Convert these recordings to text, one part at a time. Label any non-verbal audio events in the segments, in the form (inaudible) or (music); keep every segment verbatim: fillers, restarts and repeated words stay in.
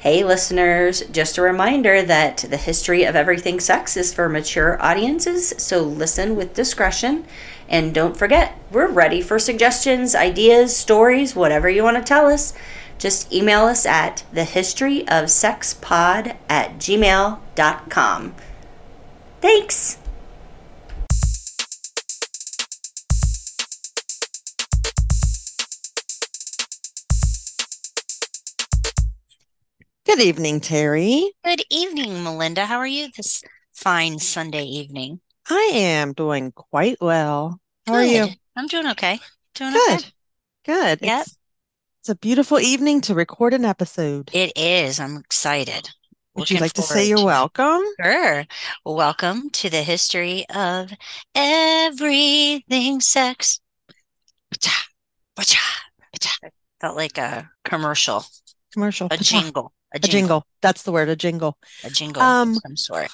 Hey listeners, just a reminder that The History of Everything Sex is for mature audiences, so listen with discretion. And don't forget, we're ready for suggestions, ideas, stories, whatever you want to tell us. Just email us at thehistoryofsexpod at gmail dot com. Thanks! Good evening, Terry. Good evening, Melinda. How are you this fine Sunday evening? I am doing quite well. How Good. Are you? I'm doing okay. Doing Good. Okay. Good. Yep. It's, it's a beautiful evening to record an episode. It is. I'm excited. Would Looking you like forward. to say you're welcome? Sure. Welcome to The History of Everything Sex. Felt like a commercial. Commercial. A jingle. A jingle. a jingle. That's the word, a jingle. A jingle um, of some sort.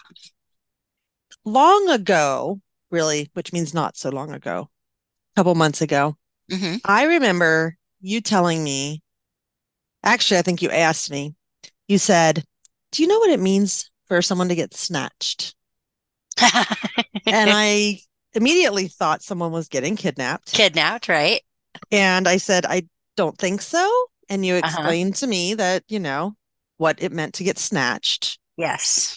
Long ago, really, which means not so long ago, a couple months ago, mm-hmm. I remember you telling me, actually, I think you asked me, you said, do you know what it means for someone to get snatched? And I immediately thought someone was getting kidnapped. Kidnapped, right? And I said, I don't think so. And you explained uh-huh. to me that, you know, what it meant to get snatched. Yes.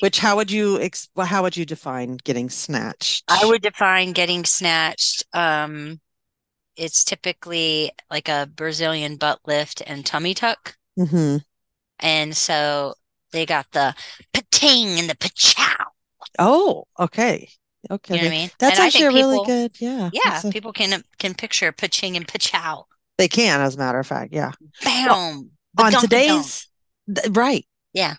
Which how would you ex- how would you define getting snatched? I would define getting snatched. Um, it's typically like a Brazilian butt lift and tummy tuck, mm-hmm. and so they got the pating and the pachow. Oh, okay, okay. You know what I mean? That's and actually people, really good. Yeah, yeah. A- people can can picture paching and pachow. They can, as a matter of fact. Yeah. Bam. Well, on today's. Right. Yeah.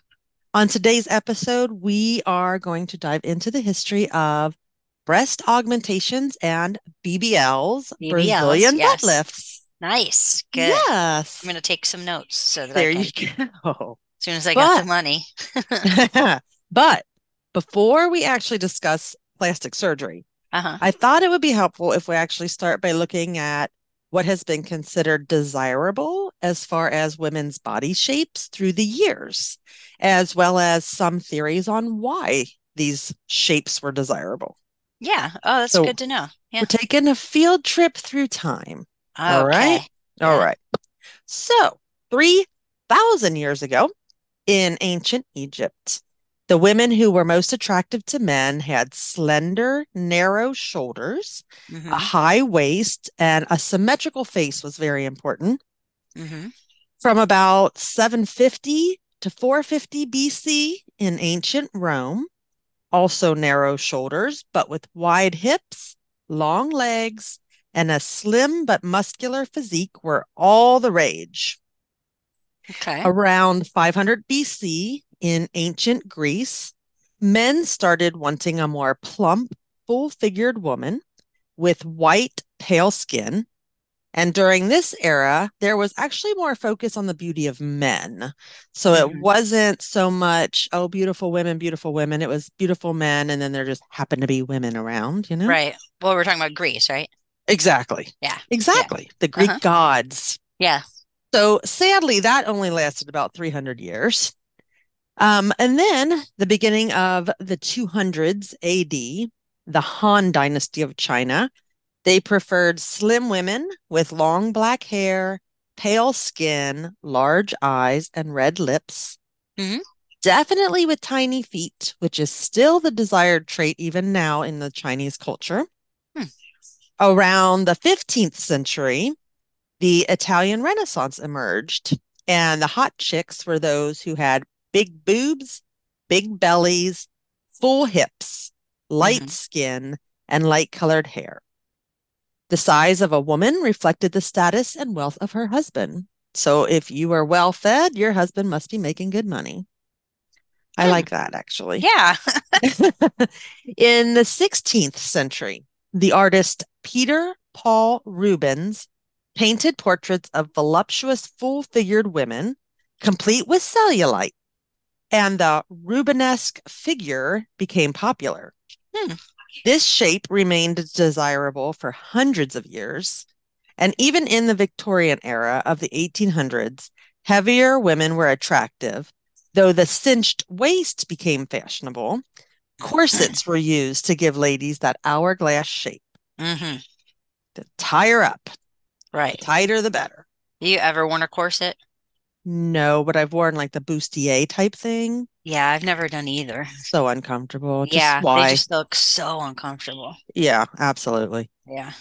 On today's episode, we are going to dive into the history of breast augmentations and B B Ls, B B Ls Brazilian yes. butt lifts. Nice. Good. Yes. I'm going to take some notes. So that there I can, you go. As soon as I but, got the money. But before we actually discuss plastic surgery, uh-huh. I thought it would be helpful if we actually start by looking at what has been considered desirable as far as women's body shapes through the years, as well as some theories on why these shapes were desirable. Yeah. Oh, that's so good to know. Yeah. We're taking a field trip through time. Okay. All right. Yeah. All right. So three thousand years ago in ancient Egypt, the women who were most attractive to men had slender, narrow shoulders, mm-hmm. a high waist, and a symmetrical face was very important. Mm-hmm. From about seven fifty to four fifty B C in ancient Rome, also narrow shoulders, but with wide hips, long legs, and a slim but muscular physique were all the rage. Okay. Around five hundred B C, in ancient Greece, men started wanting a more plump, full-figured woman with white, pale skin. And during this era, there was actually more focus on the beauty of men. So mm-hmm. it wasn't so much, oh, beautiful women, beautiful women. It was beautiful men, and then there just happened to be women around, you know? Right. Well, we're talking about Greece, right? Exactly. Yeah. Exactly. Yeah. The Greek uh-huh. gods. Yeah. So sadly, that only lasted about three hundred years. Um, and then the beginning of the two hundreds A D, the Han dynasty of China, they preferred slim women with long black hair, pale skin, large eyes, and red lips. Mm-hmm. Definitely with tiny feet, which is still the desired trait even now in the Chinese culture. Hmm. Around the fifteenth century, the Italian Renaissance emerged, and the hot chicks were those who had big boobs, big bellies, full hips, light mm-hmm. skin, and light-colored hair. The size of a woman reflected the status and wealth of her husband. So if you are well-fed, your husband must be making good money. I yeah. like that, actually. Yeah. In the sixteenth century, the artist Peter Paul Rubens painted portraits of voluptuous, full-figured women, complete with cellulite. And the Rubenesque figure became popular. Hmm. This shape remained desirable for hundreds of years. And even in the Victorian era of the eighteen hundreds, Heavier women were attractive, though the cinched waist became fashionable. Corsets were used to give ladies that hourglass shape. Mm-hmm. To tie her up. Right. The tighter, the better. You ever worn a corset? No, but I've worn like the bustier type thing. Yeah, I've never done either. So uncomfortable. Just yeah, why? They just look so uncomfortable. Yeah, absolutely. Yeah.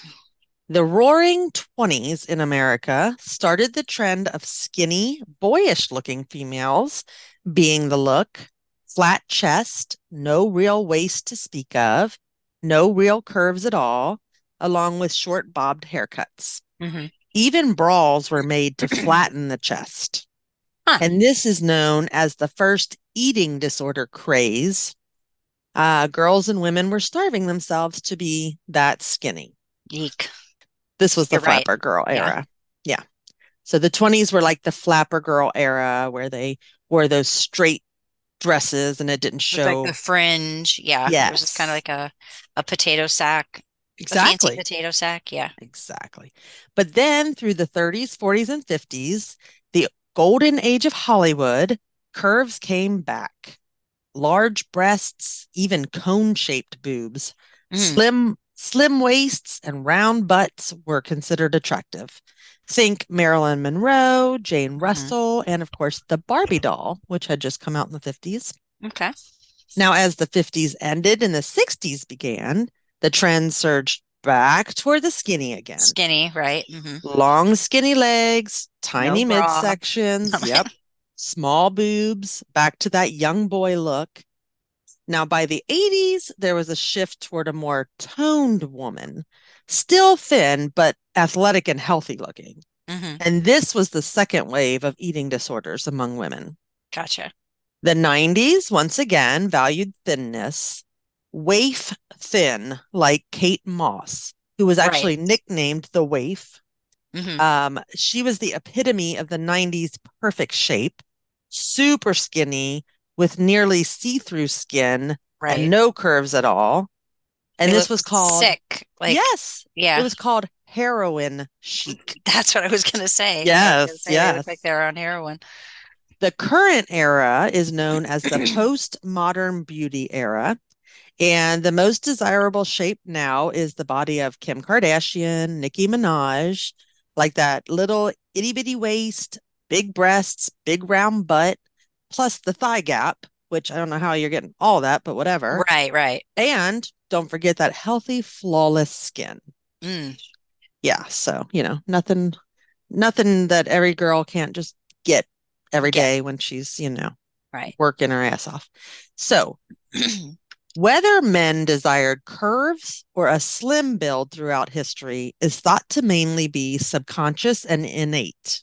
The roaring twenties in America started the trend of skinny, boyish-looking females being the look. Flat chest, no real waist to speak of, no real curves at all, along with short bobbed haircuts. Mm-hmm. Even bras were made to flatten the chest. Huh. And this is known as the first eating disorder craze. Uh, girls and women were starving themselves to be that skinny. Eek. This was the You're flapper right. girl era. Yeah. yeah. So the twenties were like the flapper girl era where they wore those straight dresses and it didn't show. It was like the fringe. Yeah. Yes. It was just kind of like a, a potato sack. Exactly. A fancy potato sack. Yeah. Exactly. But then through the thirties, forties, and fifties, the golden age of Hollywood, curves came back. Large breasts, even cone-shaped boobs, mm. slim slim waists, and round butts were considered attractive. Think Marilyn Monroe, Jane Russell, mm-hmm. and of course the Barbie doll, which had just come out in the fifties. Okay. Now, as the fifties ended and the sixties began, the trend surged back toward the skinny again. Skinny, right? Mm-hmm. Long, skinny legs, tiny no midsections. Yep. Small boobs, back to that young boy look. Now, by the eighties, there was a shift toward a more toned woman, still thin, but athletic and healthy looking. Mm-hmm. And this was the second wave of eating disorders among women. Gotcha. The nineties, once again, valued thinness. Waif thin, like Kate Moss, who was actually right. nicknamed the Waif. Mm-hmm. Um, she was the epitome of the nineties perfect shape, super skinny, with nearly see-through skin right. and no curves at all. And it this was called... Sick. Like, yes. Yeah. It was called heroin chic. That's what I was going to say. Yes. Say yes. They look like they're on heroin. The current era is known as the postmodern beauty era. And the most desirable shape now is the body of Kim Kardashian, Nicki Minaj, like that little itty bitty waist, big breasts, big round butt, plus the thigh gap, which I don't know how you're getting all that, but whatever. Right, right. And don't forget that healthy, flawless skin. Mm. Yeah. So, you know, nothing, nothing that every girl can't just get every get. day when she's, you know, right. working her ass off. So. Whether men desired curves or a slim build throughout history is thought to mainly be subconscious and innate.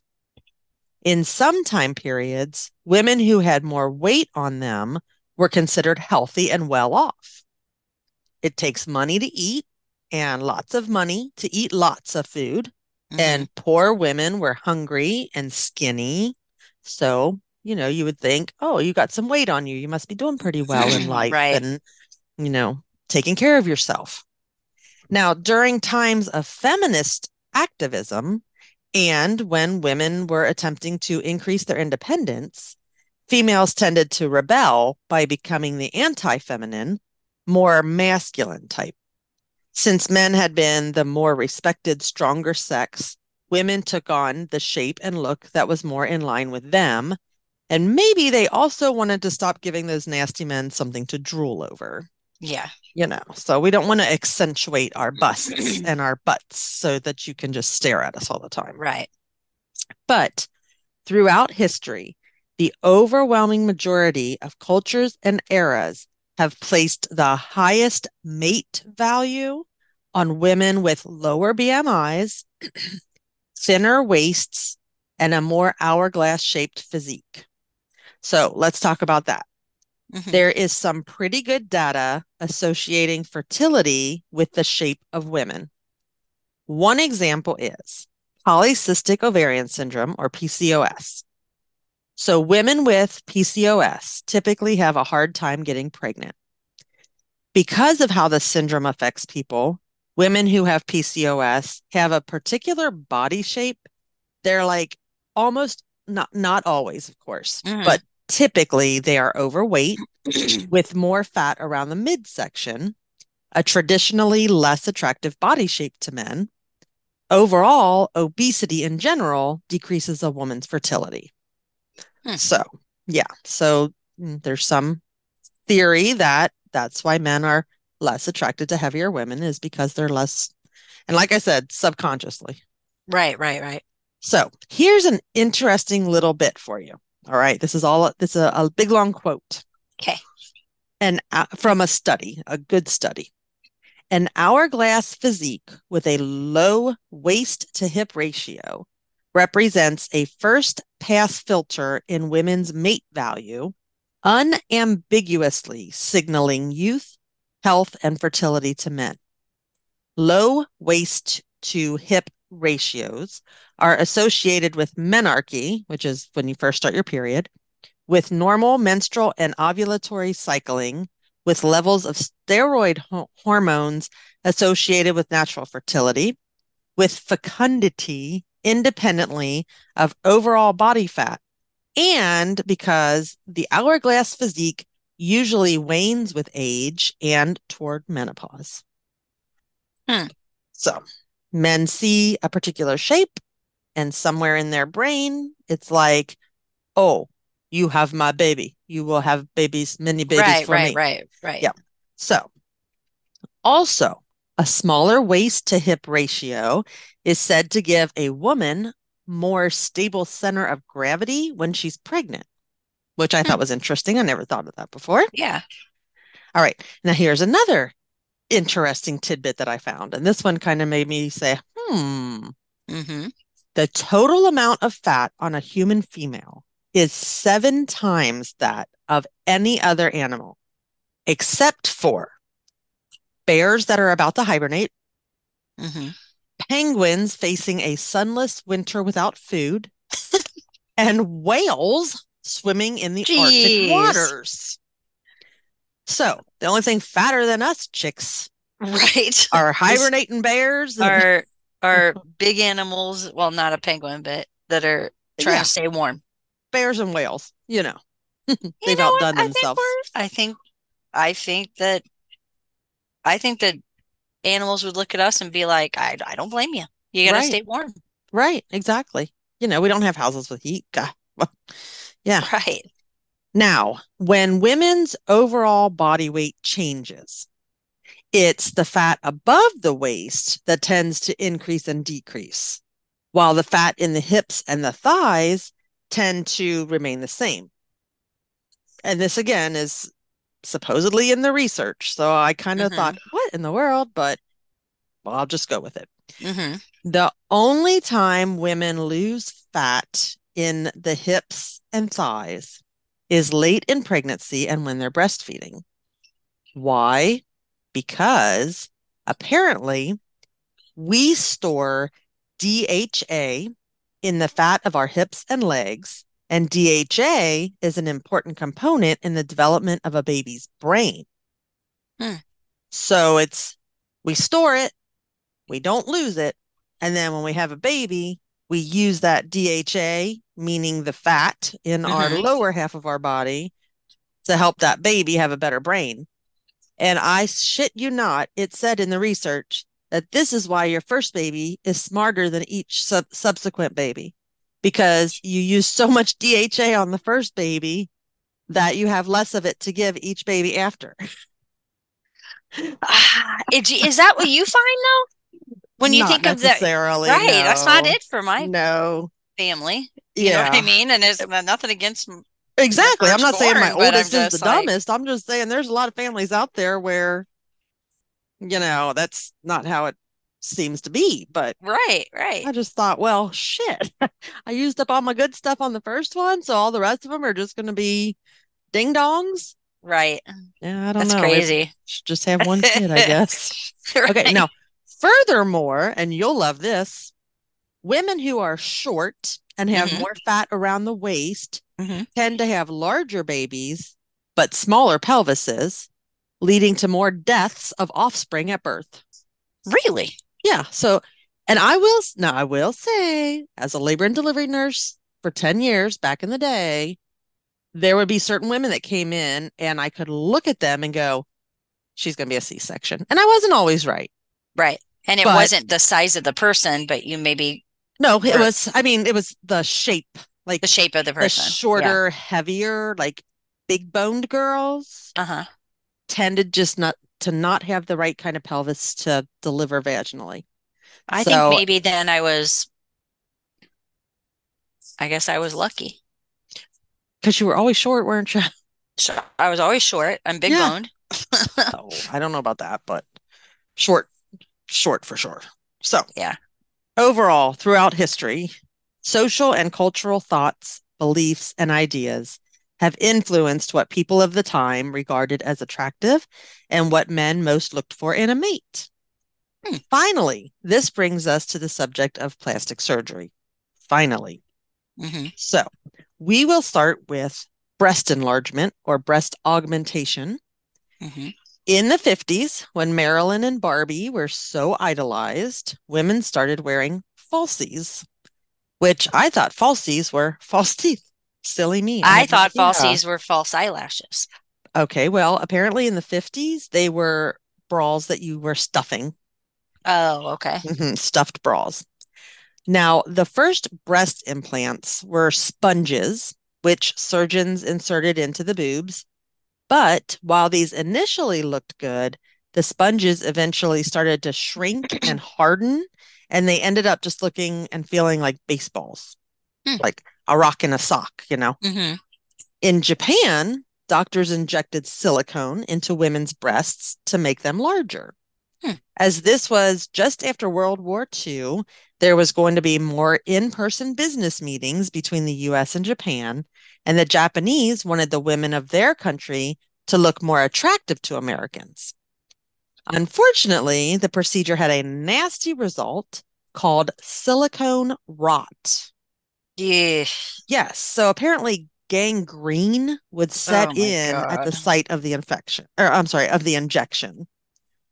In some time periods, women who had more weight on them were considered healthy and well off. It takes money to eat and lots of money to eat lots of food. Mm-hmm. And poor women were hungry and skinny. So, you know, you would think, oh, you got some weight on you. You must be doing pretty well in life. Right. And, you know, taking care of yourself. Now, during times of feminist activism and when women were attempting to increase their independence, females tended to rebel by becoming the anti-feminine, more masculine type. Since men had been the more respected, stronger sex, women took on the shape and look that was more in line with them. And maybe they also wanted to stop giving those nasty men something to drool over. Yeah. You know, so we don't want to accentuate our busts and our butts so that you can just stare at us all the time. Right. But throughout history, the overwhelming majority of cultures and eras have placed the highest mate value on women with lower B M Is, thinner waists, and a more hourglass-shaped physique. So let's talk about that. Mm-hmm. There is some pretty good data associating fertility with the shape of women. One example is polycystic ovarian syndrome, or P C O S. So women with P C O S typically have a hard time getting pregnant. Because of how the syndrome affects people, women who have P C O S have a particular body shape. They're like almost not not always, of course, mm-hmm. but typically they are overweight with more fat around the midsection, a traditionally less attractive body shape to men. Overall, obesity in general decreases a woman's fertility. Hmm. So, yeah. So there's some theory that that's why men are less attracted to heavier women, is because they're less, and like I said, subconsciously. Right, right, right. So here's an interesting little bit for you. All right. This is all, this is a, a big, long quote. Okay. And uh, from a study, a good study. An hourglass physique with a low waist-to-hip ratio represents a first-pass filter in women's mate value, unambiguously signaling youth, health, and fertility to men. Low waist-to-hip ratios are associated with menarche, which is when you first start your period, with normal menstrual and ovulatory cycling, with levels of steroid ho- hormones associated with natural fertility, with fecundity independently of overall body fat, and because the hourglass physique usually wanes with age and toward menopause. Hmm. So men see a particular shape, and somewhere in their brain, it's like, oh, you have my baby. You will have babies, many babies right, for right, me. Right, right, right. Yeah. So also, a smaller waist to hip ratio is said to give a woman more stable center of gravity when she's pregnant, which I hmm. thought was interesting. I never thought of that before. Yeah. All right. Now, here's another interesting tidbit that I found. And this one kind of made me say, hmm. Mm-hmm. The total amount of fat on a human female is seven times that of any other animal, except for bears that are about to hibernate, mm-hmm. penguins facing a sunless winter without food, and whales swimming in the Jeez. Arctic waters. So the only thing fatter than us chicks, right, are hibernating bears. Are are big animals, well, not a penguin, but that are trying yeah. to stay warm. Bears and whales, you know, they've you know outdone I themselves. Think I think, I think that, I think that animals would look at us and be like, I, I don't blame you. You gotta right. stay warm. Right. Exactly. You know, we don't have houses with heat. God. Yeah. Right. Now, when women's overall body weight changes, it's the fat above the waist that tends to increase and decrease, while the fat in the hips and the thighs tend to remain the same. And this again is supposedly in the research. So I kind of mm-hmm. thought, what in the world? But well, I'll just go with it. Mm-hmm. The only time women lose fat in the hips and thighs is late in pregnancy and when they're breastfeeding. Why? Because apparently we store D H A in the fat of our hips and legs, and D H A is an important component in the development of a baby's brain. Hmm. So it's, we store it, we don't lose it, and then when we have a baby, we use that D H A, meaning the fat in mm-hmm. our lower half of our body, to help that baby have a better brain. And I shit you not, it said in the research that this is why your first baby is smarter than each sub- subsequent baby, because you use so much D H A on the first baby that you have less of it to give each baby after. Uh, is that what you find though? When you not think of that, right? No. That's not it for my no family. You yeah. know what I mean? And there's nothing against exactly. I'm not born, saying my oldest is the like... dumbest. I'm just saying there's a lot of families out there where, you know, that's not how it seems to be, but right, right. I just thought, well, shit, I used up all my good stuff on the first one, so all the rest of them are just going to be ding dongs, right? Yeah, I don't that's know. That's crazy. Just have one kid, I guess. Right. Okay, now, furthermore, and you'll love this: women who are short and have mm-hmm. more fat around the waist mm-hmm. tend to have larger babies but smaller pelvises, leading to more deaths of offspring at birth. Really? Yeah. So, and I will, now I will say, as a labor and delivery nurse, for ten years back in the day, there would be certain women that came in and I could look at them and go, she's going to be a C-section. And I wasn't always right. Right. And it but, wasn't the size of the person, but you maybe. No, it was, I mean, it was the shape, like the shape of the person, the shorter, yeah. heavier, like big boned girls uh-huh. tended just not to not have the right kind of pelvis to deliver vaginally. I so, think maybe then I was, I guess I was lucky. Because you were always short, weren't you? So I was always short. I'm big yeah. boned. Oh, I don't know about that, but short, short for sure. So yeah. Overall, throughout history, social and cultural thoughts, beliefs, and ideas have influenced what people of the time regarded as attractive and what men most looked for in a mate. Hmm. Finally, this brings us to the subject of plastic surgery. Finally. Mm-hmm. So we will start with breast enlargement or breast augmentation. Mm-hmm. In the fifties, when Marilyn and Barbie were so idolized, women started wearing falsies, which I thought falsies were false teeth. Silly me. I, I thought falsies that. were false eyelashes. Okay, well, apparently in the fifties, they were bras that you were stuffing. Oh, okay. Mm-hmm, stuffed bras. Now, the first breast implants were sponges, which surgeons inserted into the boobs. But while these initially looked good, the sponges eventually started to shrink and harden, and they ended up just looking and feeling like baseballs, mm. like a rock in a sock, you know. Mm-hmm. In Japan, doctors injected silicone into women's breasts to make them larger. Mm. As this was just after World War Two, there was going to be more in-person business meetings between the U S and Japan, and the Japanese wanted the women of their country to look more attractive to Americans. Unfortunately, the procedure had a nasty result called silicone rot. Yeah. Yes. So apparently gangrene would set oh in God. at the site of the infection, or I'm sorry, of the injection.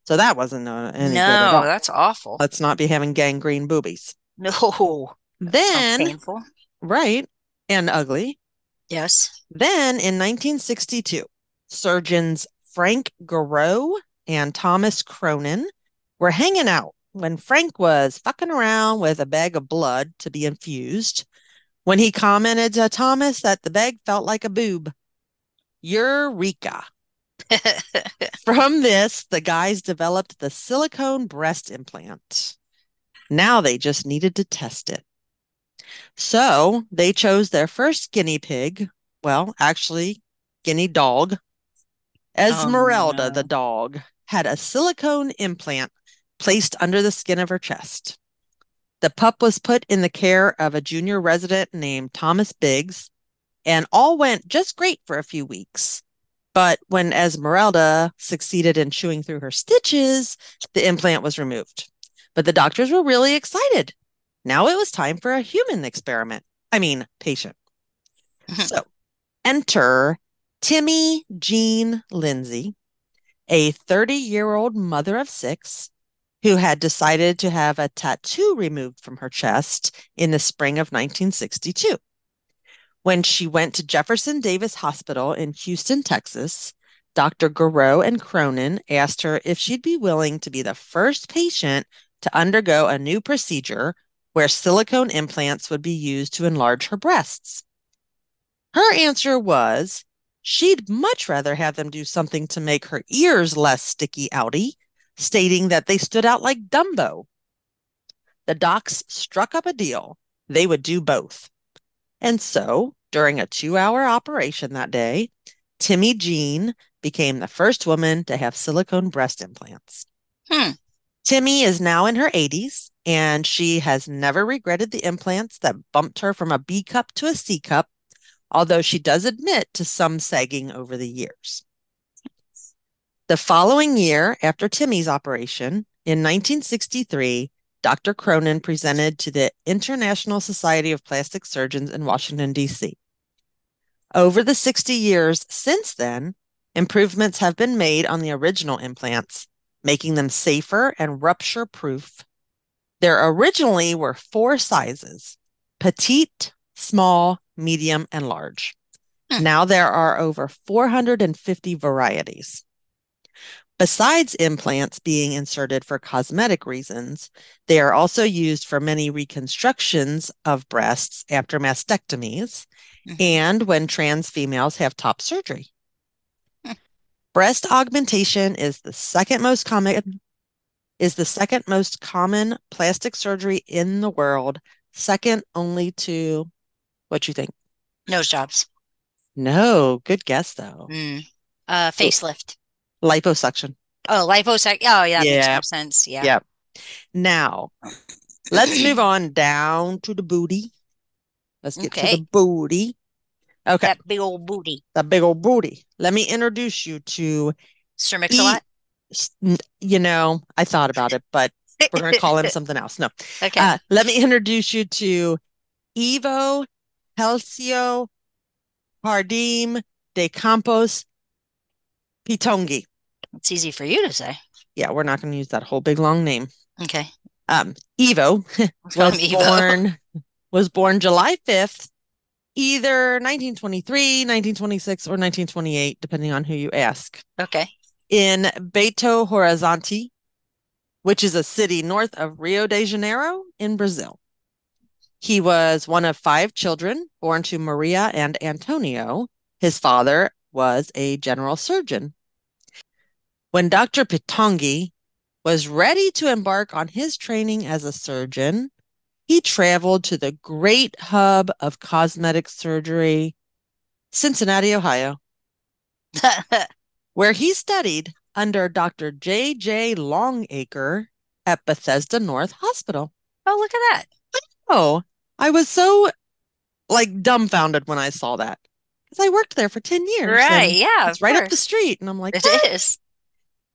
So that wasn't uh, any no, good at all. No, that's awful. Let's not be having gangrene boobies. No. Then, painful. Right. And ugly. Yes. Then in nineteen sixty-two, surgeons Frank Gerow and Thomas Cronin were hanging out when Frank was fucking around with a bag of blood to be infused, when he commented to Thomas that the bag felt like a boob. Eureka. From this, the guys developed the silicone breast implant. Now they just needed to test it. So they chose their first guinea pig, well, actually, guinea dog. Esmeralda, oh, no. the dog, had a silicone implant placed under the skin of her chest. The pup was put in the care of a junior resident named Thomas Biggs, and all went just great for a few weeks. But when Esmeralda succeeded in chewing through her stitches, the implant was removed. But the doctors were really excited. Now it was time for a human experiment. I mean, patient. So enter Timmy Jean Lindsay, a thirty-year-old mother of six who had decided to have a tattoo removed from her chest in the spring of nineteen sixty-two. When she went to Jefferson Davis Hospital in Houston, Texas, Doctor Gerow and Cronin asked her if she'd be willing to be the first patient to undergo a new procedure where silicone implants would be used to enlarge her breasts. Her answer was she'd much rather have them do something to make her ears less sticky-outy, stating that they stood out like Dumbo. The docs struck up a deal. They would do both. And so, during a two-hour operation that day, Timmy Jean became the first woman to have silicone breast implants. Hmm. Timmy is now in her eighties, and she has never regretted the implants that bumped her from a B cup to a C cup, although she does admit to some sagging over the years. The following year, after Timmy's operation, in nineteen sixty-three, Doctor Cronin presented to the International Society of Plastic Surgeons in Washington, D C Over the sixty years since then, improvements have been made on the original implants, making them safer and rupture-proof. There originally were four sizes: petite, small, medium, and large. Hmm. Now there are over four hundred fifty varieties. Besides implants being inserted for cosmetic reasons, they are also used for many reconstructions of breasts after mastectomies mm-hmm. and when trans females have top surgery. Mm-hmm. Breast augmentation is the second most common is the second most common plastic surgery in the world, second only to what you think? Nose jobs. No, good guess though. Mm. Uh, facelift. Liposuction. Oh, liposuction. Oh, yeah. That yeah. makes more sense. Yeah. Yeah. Now, let's move on down to the booty. Let's get okay. to the booty. Okay. That big old booty. That big old booty. Let me introduce you to Sir Mix-a-Lot. E- you know, I thought about it, but we're going to call him something else. No. Okay. Uh, let me introduce you to Ivo Hélcio Jardim de Campos Pitanguy. It's easy for you to say. Yeah, we're not going to use that whole big long name. Okay. Um, Ivo was Ivo. born was born July fifth, either nineteen twenty-three, nineteen twenty-six, or nineteen twenty-eight, depending on who you ask. Okay. In Belo Horizonte, which is a city north of Rio de Janeiro in Brazil. He was one of five children born to Maria and Antonio. His father was a general surgeon. When Doctor Pitanguy was ready to embark on his training as a surgeon, he traveled to the great hub of cosmetic surgery, Cincinnati, Ohio, where he studied under Doctor J J Longacre at Bethesda North Hospital. Oh, look at that. I know. I was so, like, dumbfounded when I saw that, because I worked there for ten years. Right, yeah. It's right course. Up the street. And I'm like, it what? Is.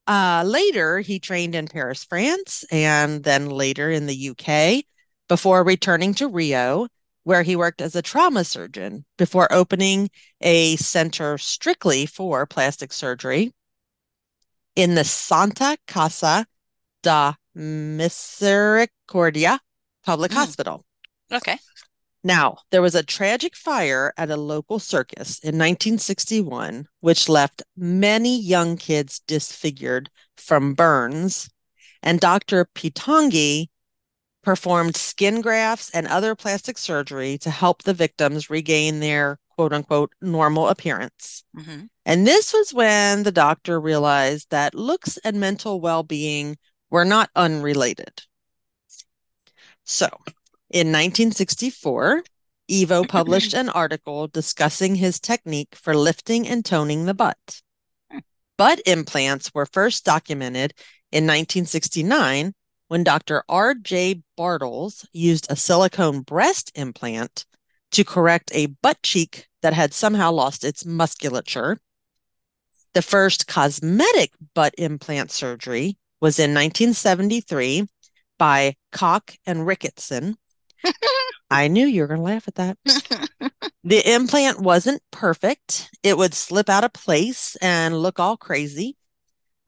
Uh, later, he trained in Paris, France, and then later in the U K before returning to Rio, where he worked as a trauma surgeon before opening a center strictly for plastic surgery in the Santa Casa da Misericordia public mm. hospital. Okay. Now, there was a tragic fire at a local circus in nineteen sixty-one, which left many young kids disfigured from burns, and Doctor Pitanguy performed skin grafts and other plastic surgery to help the victims regain their quote-unquote normal appearance. Mm-hmm. And this was when the doctor realized that looks and mental well-being were not unrelated. So, in nineteen sixty-four, Ivo published an article discussing his technique for lifting and toning the butt. Butt implants were first documented in nineteen sixty-nine when Doctor R J Bartles used a silicone breast implant to correct a butt cheek that had somehow lost its musculature. The first cosmetic butt implant surgery was in nineteen seventy-three by Koch and Ricketson. I knew you were going to laugh at that. The implant wasn't perfect. It would slip out of place and look all crazy.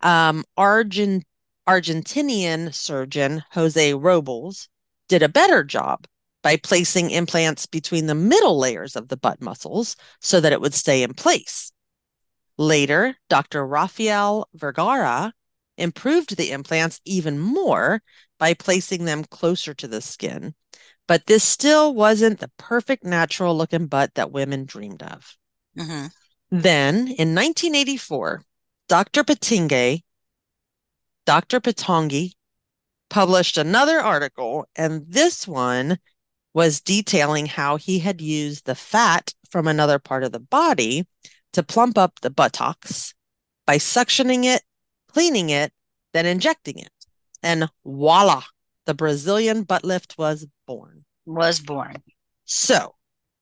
Um, Argent- Argentinian surgeon Jose Robles did a better job by placing implants between the middle layers of the butt muscles so that it would stay in place. Later, Doctor Rafael Vergara improved the implants even more by placing them closer to the skin. But this still wasn't the perfect natural looking butt that women dreamed of. Mm-hmm. Then in nineteen eighty-four, Doctor Pitanguy, Doctor Pitanguy published another article, and this one was detailing how he had used the fat from another part of the body to plump up the buttocks by suctioning it, cleaning it, then injecting it. And voila, the Brazilian butt lift was born. Was born. So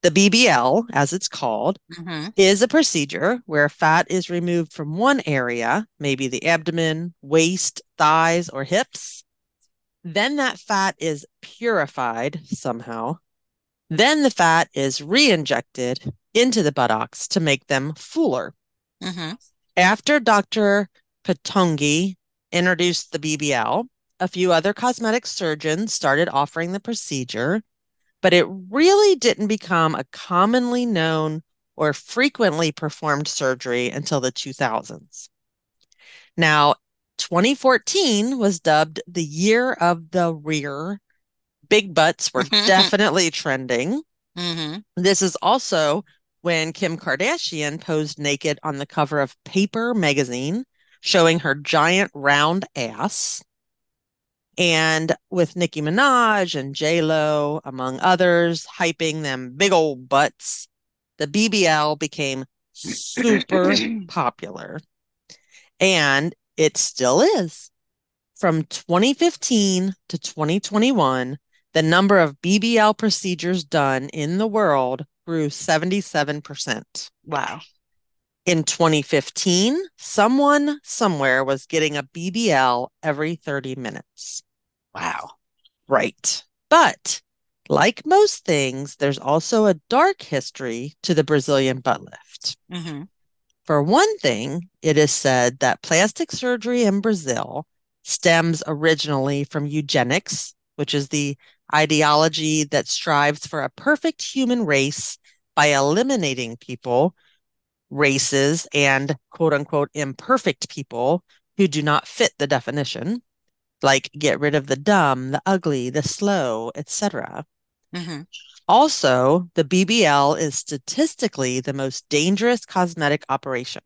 the B B L, as it's called, mm-hmm. is a procedure where fat is removed from one area, maybe the abdomen, waist, thighs, or hips. Then that fat is purified somehow. Then the fat is reinjected into the buttocks to make them fuller. Mm-hmm. After Doctor Pitanguy introduced the B B L, a few other cosmetic surgeons started offering the procedure, but it really didn't become a commonly known or frequently performed surgery until the two thousands. Now, twenty fourteen was dubbed the year of the rear. Big butts were definitely trending. Mm-hmm. This is also when Kim Kardashian posed naked on the cover of Paper magazine, showing her giant round ass. And with Nicki Minaj and J Lo, among others, hyping them big old butts, the B B L became super popular. And it still is. From twenty fifteen to twenty twenty-one, the number of B B L procedures done in the world grew seventy-seven percent. Wow. In twenty fifteen, someone somewhere was getting a B B L every thirty minutes. Wow. Right. But like most things, there's also a dark history to the Brazilian butt lift. Mm-hmm. For one thing, it is said that plastic surgery in Brazil stems originally from eugenics, which is the ideology that strives for a perfect human race by eliminating people, races, and quote-unquote imperfect people who do not fit the definition, like get rid of the dumb, the ugly, the slow, et cetera. Mm-hmm. Also, the B B L is statistically the most dangerous cosmetic operation.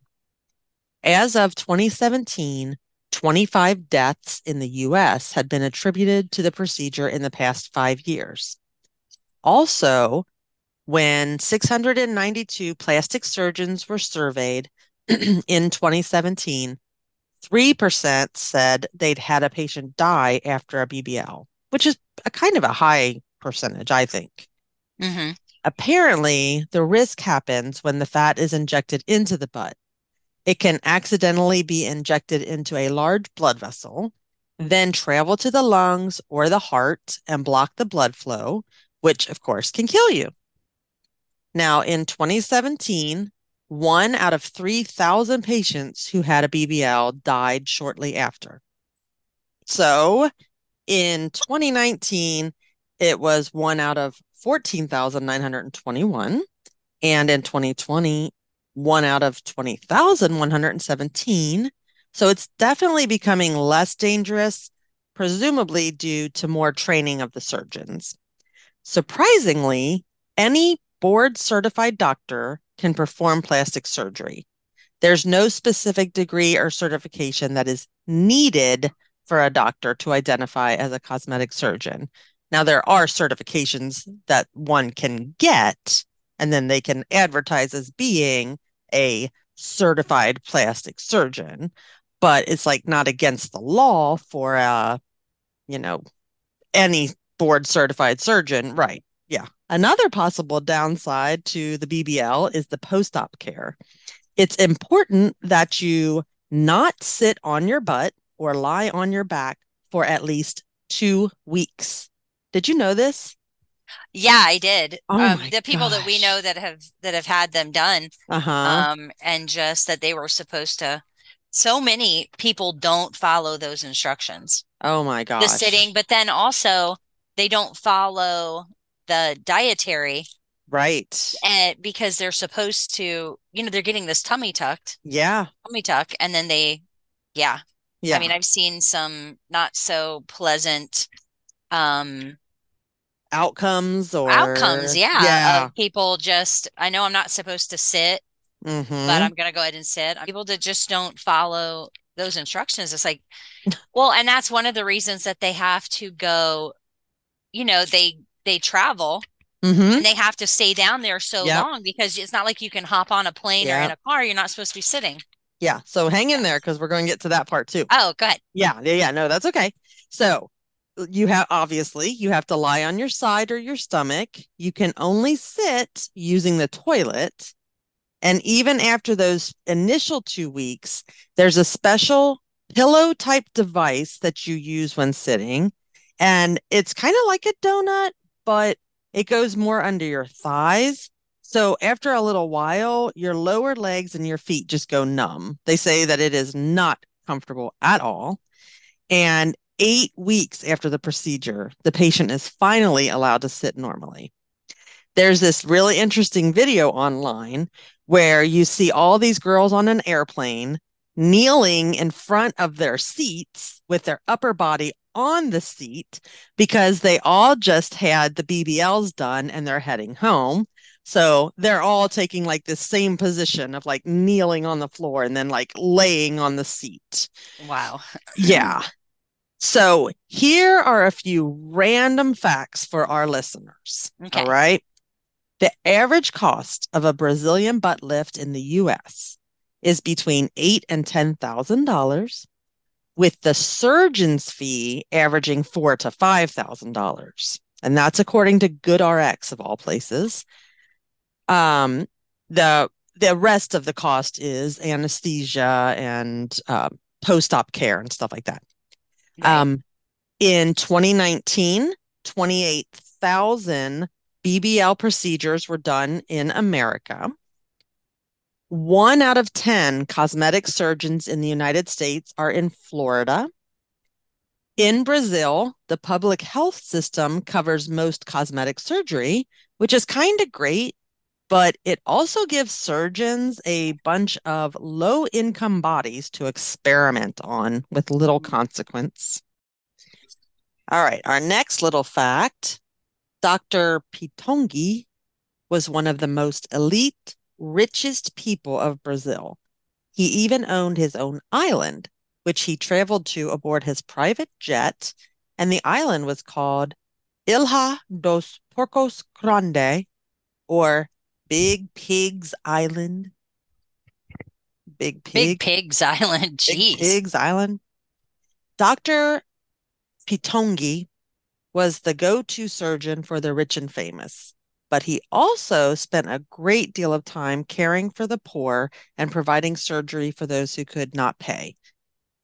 As of twenty seventeen, twenty-five deaths in the U S had been attributed to the procedure in the past five years. Also, when six hundred ninety-two plastic surgeons were surveyed in twenty seventeen, three percent said they'd had a patient die after a B B L, which is a kind of a high percentage, I think. Mm-hmm. Apparently, the risk happens when the fat is injected into the butt. It can accidentally be injected into a large blood vessel, then travel to the lungs or the heart and block the blood flow, which, of course, can kill you. Now, in twenty seventeen, one out of three thousand patients who had a B B L died shortly after. So, in twenty nineteen, it was one out of fourteen thousand nine hundred twenty-one, and in twenty twenty, one out of twenty thousand one hundred seventeen. So it's definitely becoming less dangerous, presumably due to more training of the surgeons. Surprisingly, any board-certified doctor can perform plastic surgery. There's no specific degree or certification that is needed for a doctor to identify as a cosmetic surgeon. Now, there are certifications that one can get, and then they can advertise as being a certified plastic surgeon. But it's like not against the law for, uh, you know, any board certified surgeon. Right. Yeah. Another possible downside to the B B L is the post-op care. It's important that you not sit on your butt or lie on your back for at least two weeks. Did you know this? Yeah, I did. Oh um, the people gosh. that we know that have that have had them done, uh-huh. um, and just that they were supposed to. So many people don't follow those instructions. Oh my gosh! The sitting, but then also they don't follow the dietary, right? And because they're supposed to, you know, they're getting this tummy tucked. Yeah, tummy tuck, and then they, yeah, yeah. I mean, I've seen some not so pleasant. Um, outcomes or outcomes yeah, yeah. Of people just I know I'm not supposed to sit, mm-hmm. but I'm gonna go ahead and sit. People that just don't follow those instructions, it's like, well, and that's one of the reasons that they have to go, you know, they they travel, mm-hmm. and they have to stay down there so yep. long, because it's not like you can hop on a plane yep. or in a car. You're not supposed to be sitting. Yeah, so hang in there, because we're going to get to that part too. Oh, go ahead. Yeah, yeah, yeah. No, that's okay. So you have, obviously, you have to lie on your side or your stomach. You can only sit using the toilet. And even after those initial two weeks, there's a special pillow type device that you use when sitting. And it's kind of like a donut, but it goes more under your thighs. So after a little while, your lower legs and your feet just go numb. They say that it is not comfortable at all. And eight weeks after the procedure, the patient is finally allowed to sit normally. There's this really interesting video online where you see all these girls on an airplane kneeling in front of their seats with their upper body on the seat because they all just had the B B Ls done and they're heading home. So they're all taking like the same position of like kneeling on the floor and then like laying on the seat. Wow. Yeah. So here are a few random facts for our listeners. Okay. All right. The average cost of a Brazilian butt lift in the U S is between eight and ten thousand dollars, with the surgeon's fee averaging four to five thousand dollars, and that's according to GoodRx of all places. Um, the the rest of the cost is anesthesia and uh, post-op care and stuff like that. Right. Um, in twenty nineteen, twenty-eight thousand B B L procedures were done in America. One out of ten cosmetic surgeons in the United States are in Florida. In Brazil, the public health system covers most cosmetic surgery, which is kind of great, but it also gives surgeons a bunch of low-income bodies to experiment on with little consequence. All right, our next little fact. Doctor Pitanguy was one of the most elite, richest people of Brazil. He even owned his own island, which he traveled to aboard his private jet, and the island was called Ilha dos Porcos Grande, or Big Pigs Island. Big Pig. Big Pigs Island. Jeez. Big Pigs Island. Doctor Pitanguy was the go-to surgeon for the rich and famous, but he also spent a great deal of time caring for the poor and providing surgery for those who could not pay.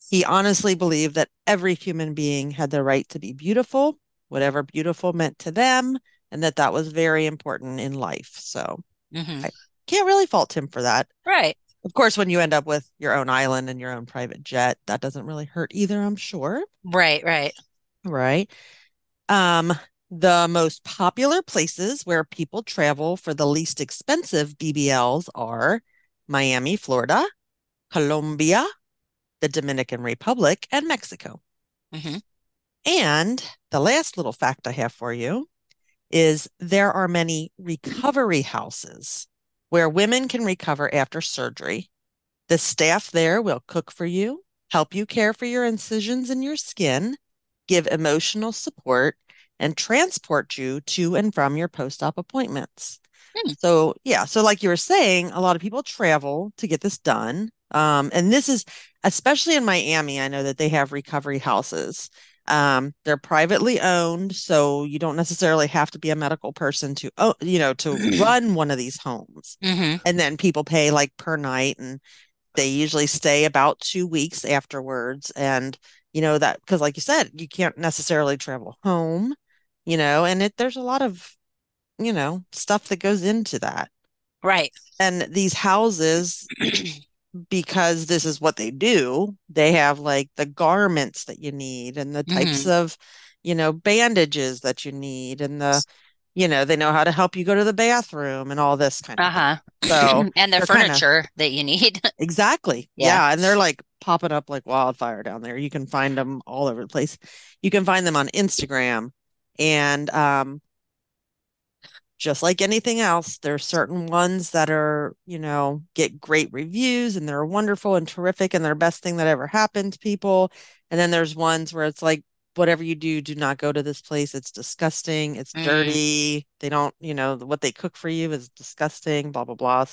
He honestly believed that every human being had the right to be beautiful, whatever beautiful meant to them, and that that was very important in life. So mm-hmm. I can't really fault him for that. Right. Of course, when you end up with your own island and your own private jet, that doesn't really hurt either, I'm sure. Right, right. Right. Um. The most popular places where people travel for the least expensive B B Ls are Miami, Florida, Colombia, the Dominican Republic, and Mexico. Mm-hmm. And the last little fact I have for you is there are many recovery houses where women can recover after surgery. The staff there will cook for you, help you care for your incisions and your skin, give emotional support, and transport you to and from your post-op appointments. Hmm. So, yeah. So like you were saying, a lot of people travel to get this done. Um, and this is, especially in Miami, I know that they have recovery houses. Um, they're privately owned, so you don't necessarily have to be a medical person to, oh, you know, to run one of these homes. Mm-hmm. And then people pay like per night, and they usually stay about two weeks afterwards. And, you know, that, because like you said, you can't necessarily travel home. You know, and it, there's a lot of, you know, stuff that goes into that. Right. And these houses, because this is what they do, they have like the garments that you need and the types mm-hmm. of, you know, bandages that you need and the, you know, they know how to help you go to the bathroom and all this kind of uh-huh. thing. So and the furniture kinda, that you need. Exactly. Yeah. yeah. And they're like popping up like wildfire down there. You can find them all over the place. You can find them on Instagram. And um, just like anything else, there are certain ones that are, you know, get great reviews and they're wonderful and terrific and they're the best thing that ever happened to people. And then there's ones where it's like, whatever you do, do not go to this place. It's disgusting. It's mm. dirty. They don't, you know, what they cook for you is disgusting, blah, blah, blah.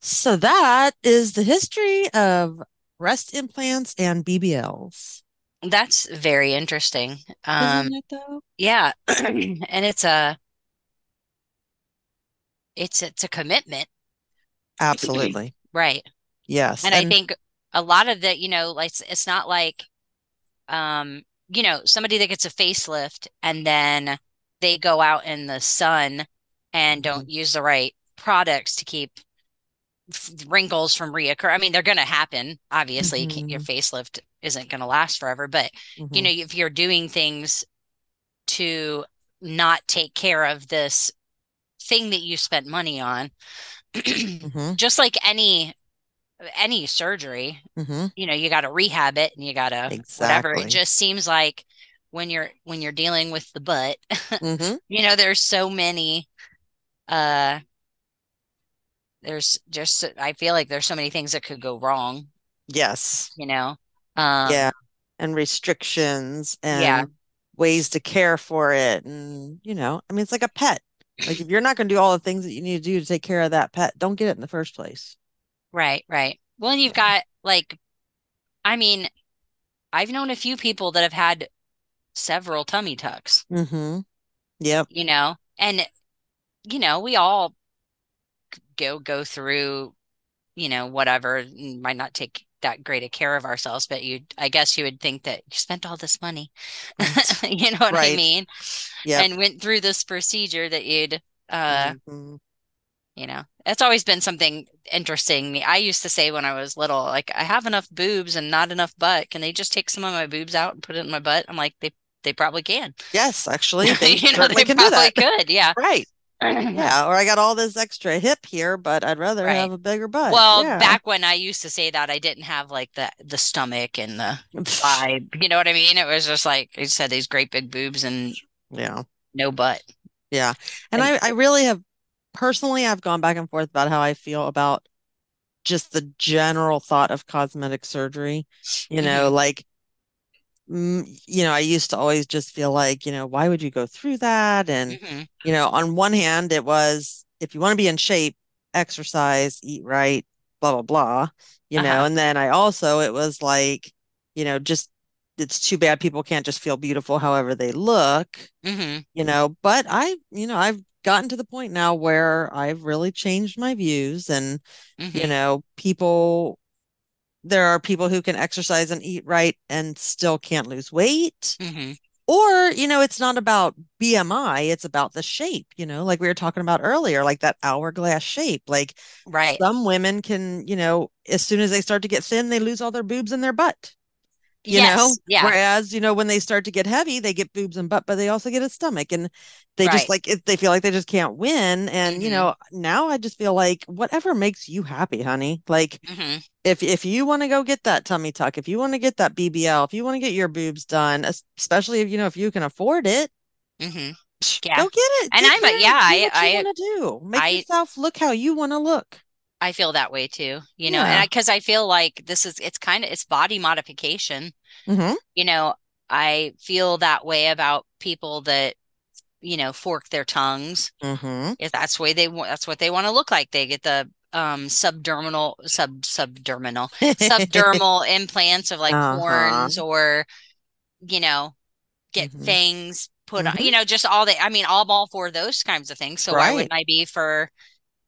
So that is the history of breast implants and B B Ls. That's very interesting. Um, Isn't it though? Yeah, and it's a it's it's a commitment. Absolutely. Right. Yes, and, and I think a lot of the, you know, like it's, it's not like, um, you know, somebody that gets a facelift and then they go out in the sun and don't mm-hmm. use the right products to keep wrinkles from reoccur. I mean, they're going to happen. Obviously, mm-hmm. you can, your facelift isn't going to last forever. But, mm-hmm. you know, if you're doing things to not take care of this thing that you spent money on, mm-hmm. just like any any surgery, mm-hmm. you know, you got to rehab it and you got to exactly. whatever. It just seems like when you're when you're dealing with the butt, mm-hmm. you know, there's so many. Uh, there's just I feel like there's so many things that could go wrong. Yes, you know. Um, yeah, and restrictions and yeah. ways to care for it, and you know, I mean, it's like a pet. Like if you're not going to do all the things that you need to do to take care of that pet, don't get it in the first place. Right, right. Well, and you've got like, I mean, I've known a few people that have had several tummy tucks. Mm-hmm. Yep. You know, and you know, we all go go through, you know, whatever. You might not take that great a care of ourselves, but you, I guess, you would think that you spent all this money. You know what right. I mean? Yeah. And went through this procedure that you'd, uh, mm-hmm. you know, it's always been something interesting. I used to say when I was little, like, I have enough boobs and not enough butt. Can they just take some of my boobs out and put it in my butt? I'm like, they they probably can. Yes, actually, they you know, they can probably do that. Could. Yeah, right. Yeah, or I got all this extra hip here, but I'd rather right. have a bigger butt. Well, yeah. back when I used to say that, I didn't have like the the stomach and the vibe. You know what I mean? It was just like I just had these great big boobs and yeah, no butt. Yeah, and I, I really have personally I've gone back and forth about how I feel about just the general thought of cosmetic surgery. You know, mm-hmm. like. You know, I used to always just feel like, you know, why would you go through that? And, mm-hmm. you know, on one hand, it was, if you want to be in shape, exercise, eat right, blah, blah, blah, you uh-huh. know, and then I also, it was like, you know, just, it's too bad people can't just feel beautiful however they look, mm-hmm. you know, but I, you know, I've gotten to the point now where I've really changed my views and, mm-hmm. you know, people... There are people who can exercise and eat right and still can't lose weight. Mm-hmm. Or, you know, it's not about B M I. It's about the shape, you know, like we were talking about earlier, like that hourglass shape. Like right. some women can, you know, as soon as they start to get thin, they lose all their boobs and their butt. You yes. know, yeah. whereas, you know, when they start to get heavy, they get boobs and butt, but they also get a stomach and they right. just like it, they feel like they just can't win. And, mm-hmm. you know, now I just feel like whatever makes you happy, honey, like mm-hmm. if, if you want to go get that tummy tuck, if you want to get that B B L, if you want to get your boobs done, especially if, you know, if you can afford it, mm-hmm. yeah. go get it. And I'm a, yeah, I, I want to do make I, yourself look how you want to look. I feel that way too, you know, yeah. and I, cause I feel like this is, it's kind of, it's body modification. Mm-hmm. You know, I feel that way about people that, you know, fork their tongues. Mm-hmm. If that's the way they want, that's what they want to look like. They get the, um, subdermal, sub, subdermal, subdermal implants of like uh-huh. horns or, you know, get mm-hmm. things put mm-hmm. on, you know, just all the, I mean, I'm all for those kinds of things. So right. why wouldn't I be for,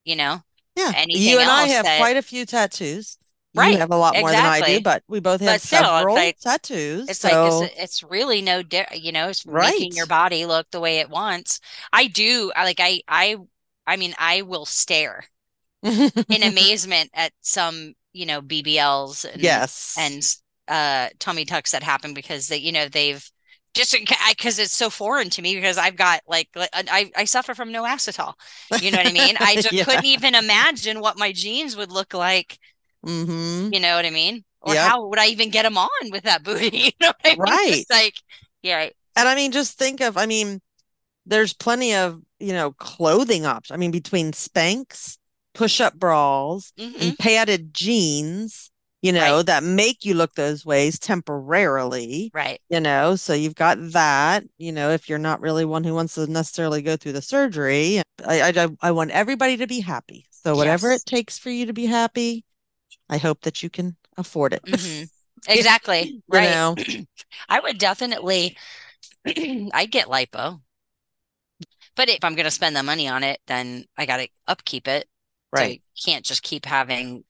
you know, yeah, anything you and I have that... quite a few tattoos. Right, you have a lot more exactly. than I do, but we both have still, several it's like, tattoos. It's so... like it's, it's really no, di- you know, it's right. making your body look the way it wants. I do, like I, I, I mean, I will stare in amazement at some, you know, B B Ls and yes, and uh, tummy tucks that happen because that you know they've just because it's so foreign to me because I've got like I I suffer from no acetol. You know what I mean? I just yeah. couldn't even imagine what my jeans would look like. Mm-hmm. You know what I mean? Or yep. how would I even get them on with that booty? You know what I mean? Right. Just like, yeah. And I mean, just think of, I mean, there's plenty of, you know, clothing options. I mean, between Spanx, push-up bras, mm-hmm. and padded jeans, you know, right. that make you look those ways temporarily. Right. You know, so you've got that, you know, if you're not really one who wants to necessarily go through the surgery. I, I, I want everybody to be happy. So whatever yes. it takes for you to be happy. I hope that you can afford it. Mm-hmm. Exactly. Right. You know? (clears throat) I would definitely, I get lipo, but if I'm going to spend the money on it, then I got to upkeep it. Right. So you can't just keep having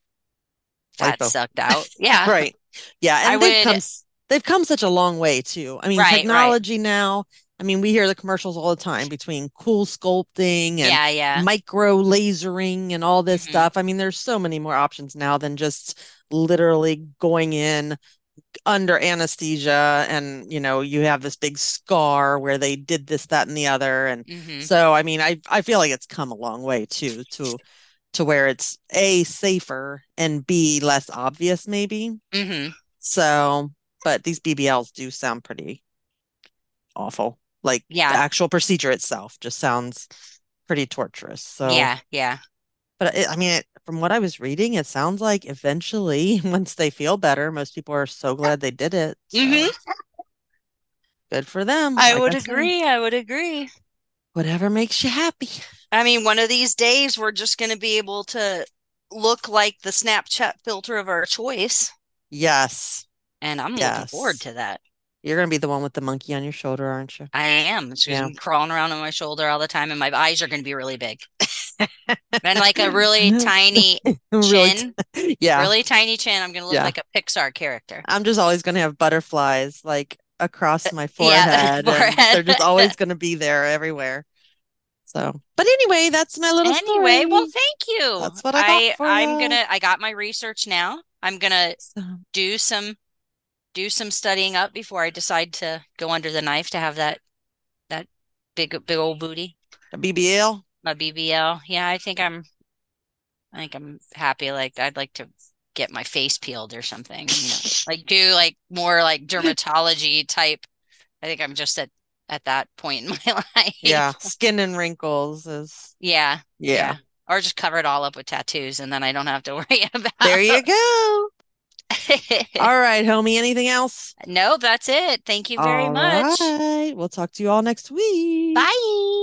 fat lipo. Sucked out. Yeah. Right. Yeah. And I they've, would, come, they've come such a long way too. I mean, right, technology right. now, I mean, we hear the commercials all the time between cool sculpting and yeah, yeah. micro lasering and all this mm-hmm. stuff. I mean, there's so many more options now than just literally going in under anesthesia and, you know, you have this big scar where they did this, that, and the other. And mm-hmm. so, I mean, I, I feel like it's come a long way too, to, to where it's A, safer and B, less obvious maybe. Mm-hmm. So, but these B B Ls do sound pretty awful. Like yeah. the actual procedure itself just sounds pretty torturous. So yeah, yeah. But it, I mean, it, from what I was reading, it sounds like eventually, once they feel better, most people are so glad they did it. So. Mm-hmm. Good for them. I like would I agree. I would agree. Whatever makes you happy. I mean, one of these days, we're just going to be able to look like the Snapchat filter of our choice. Yes. And I'm yes. looking forward to that. You're going to be the one with the monkey on your shoulder, aren't you? I am. She's yeah. crawling around on my shoulder all the time, and my eyes are going to be really big. And like a really tiny chin. Really t- yeah. Really tiny chin. I'm going to look yeah. like a Pixar character. I'm just always going to have butterflies like across my forehead. Yeah, forehead. They're just always going to be there everywhere. So, but anyway, that's my little anyway, story. Well, thank you. That's what I got for I, I'm going to, I got my research now. I'm going to so. do some. do some studying up before I decide to go under the knife to have that that big big old booty. A B B L? A B B L. Yeah, I think I'm I think I'm happy. Like I'd like to get my face peeled or something. You know. Like do like more like dermatology type. I think I'm just at, at that point in my life. Yeah. Skin and wrinkles is Yeah. Yeah. yeah. Or just cover it all up with tattoos and then I don't have to worry about There you go. All right, homie. Anything else? No, that's it. Thank you very all much. Right. We'll talk to you all next week. Bye.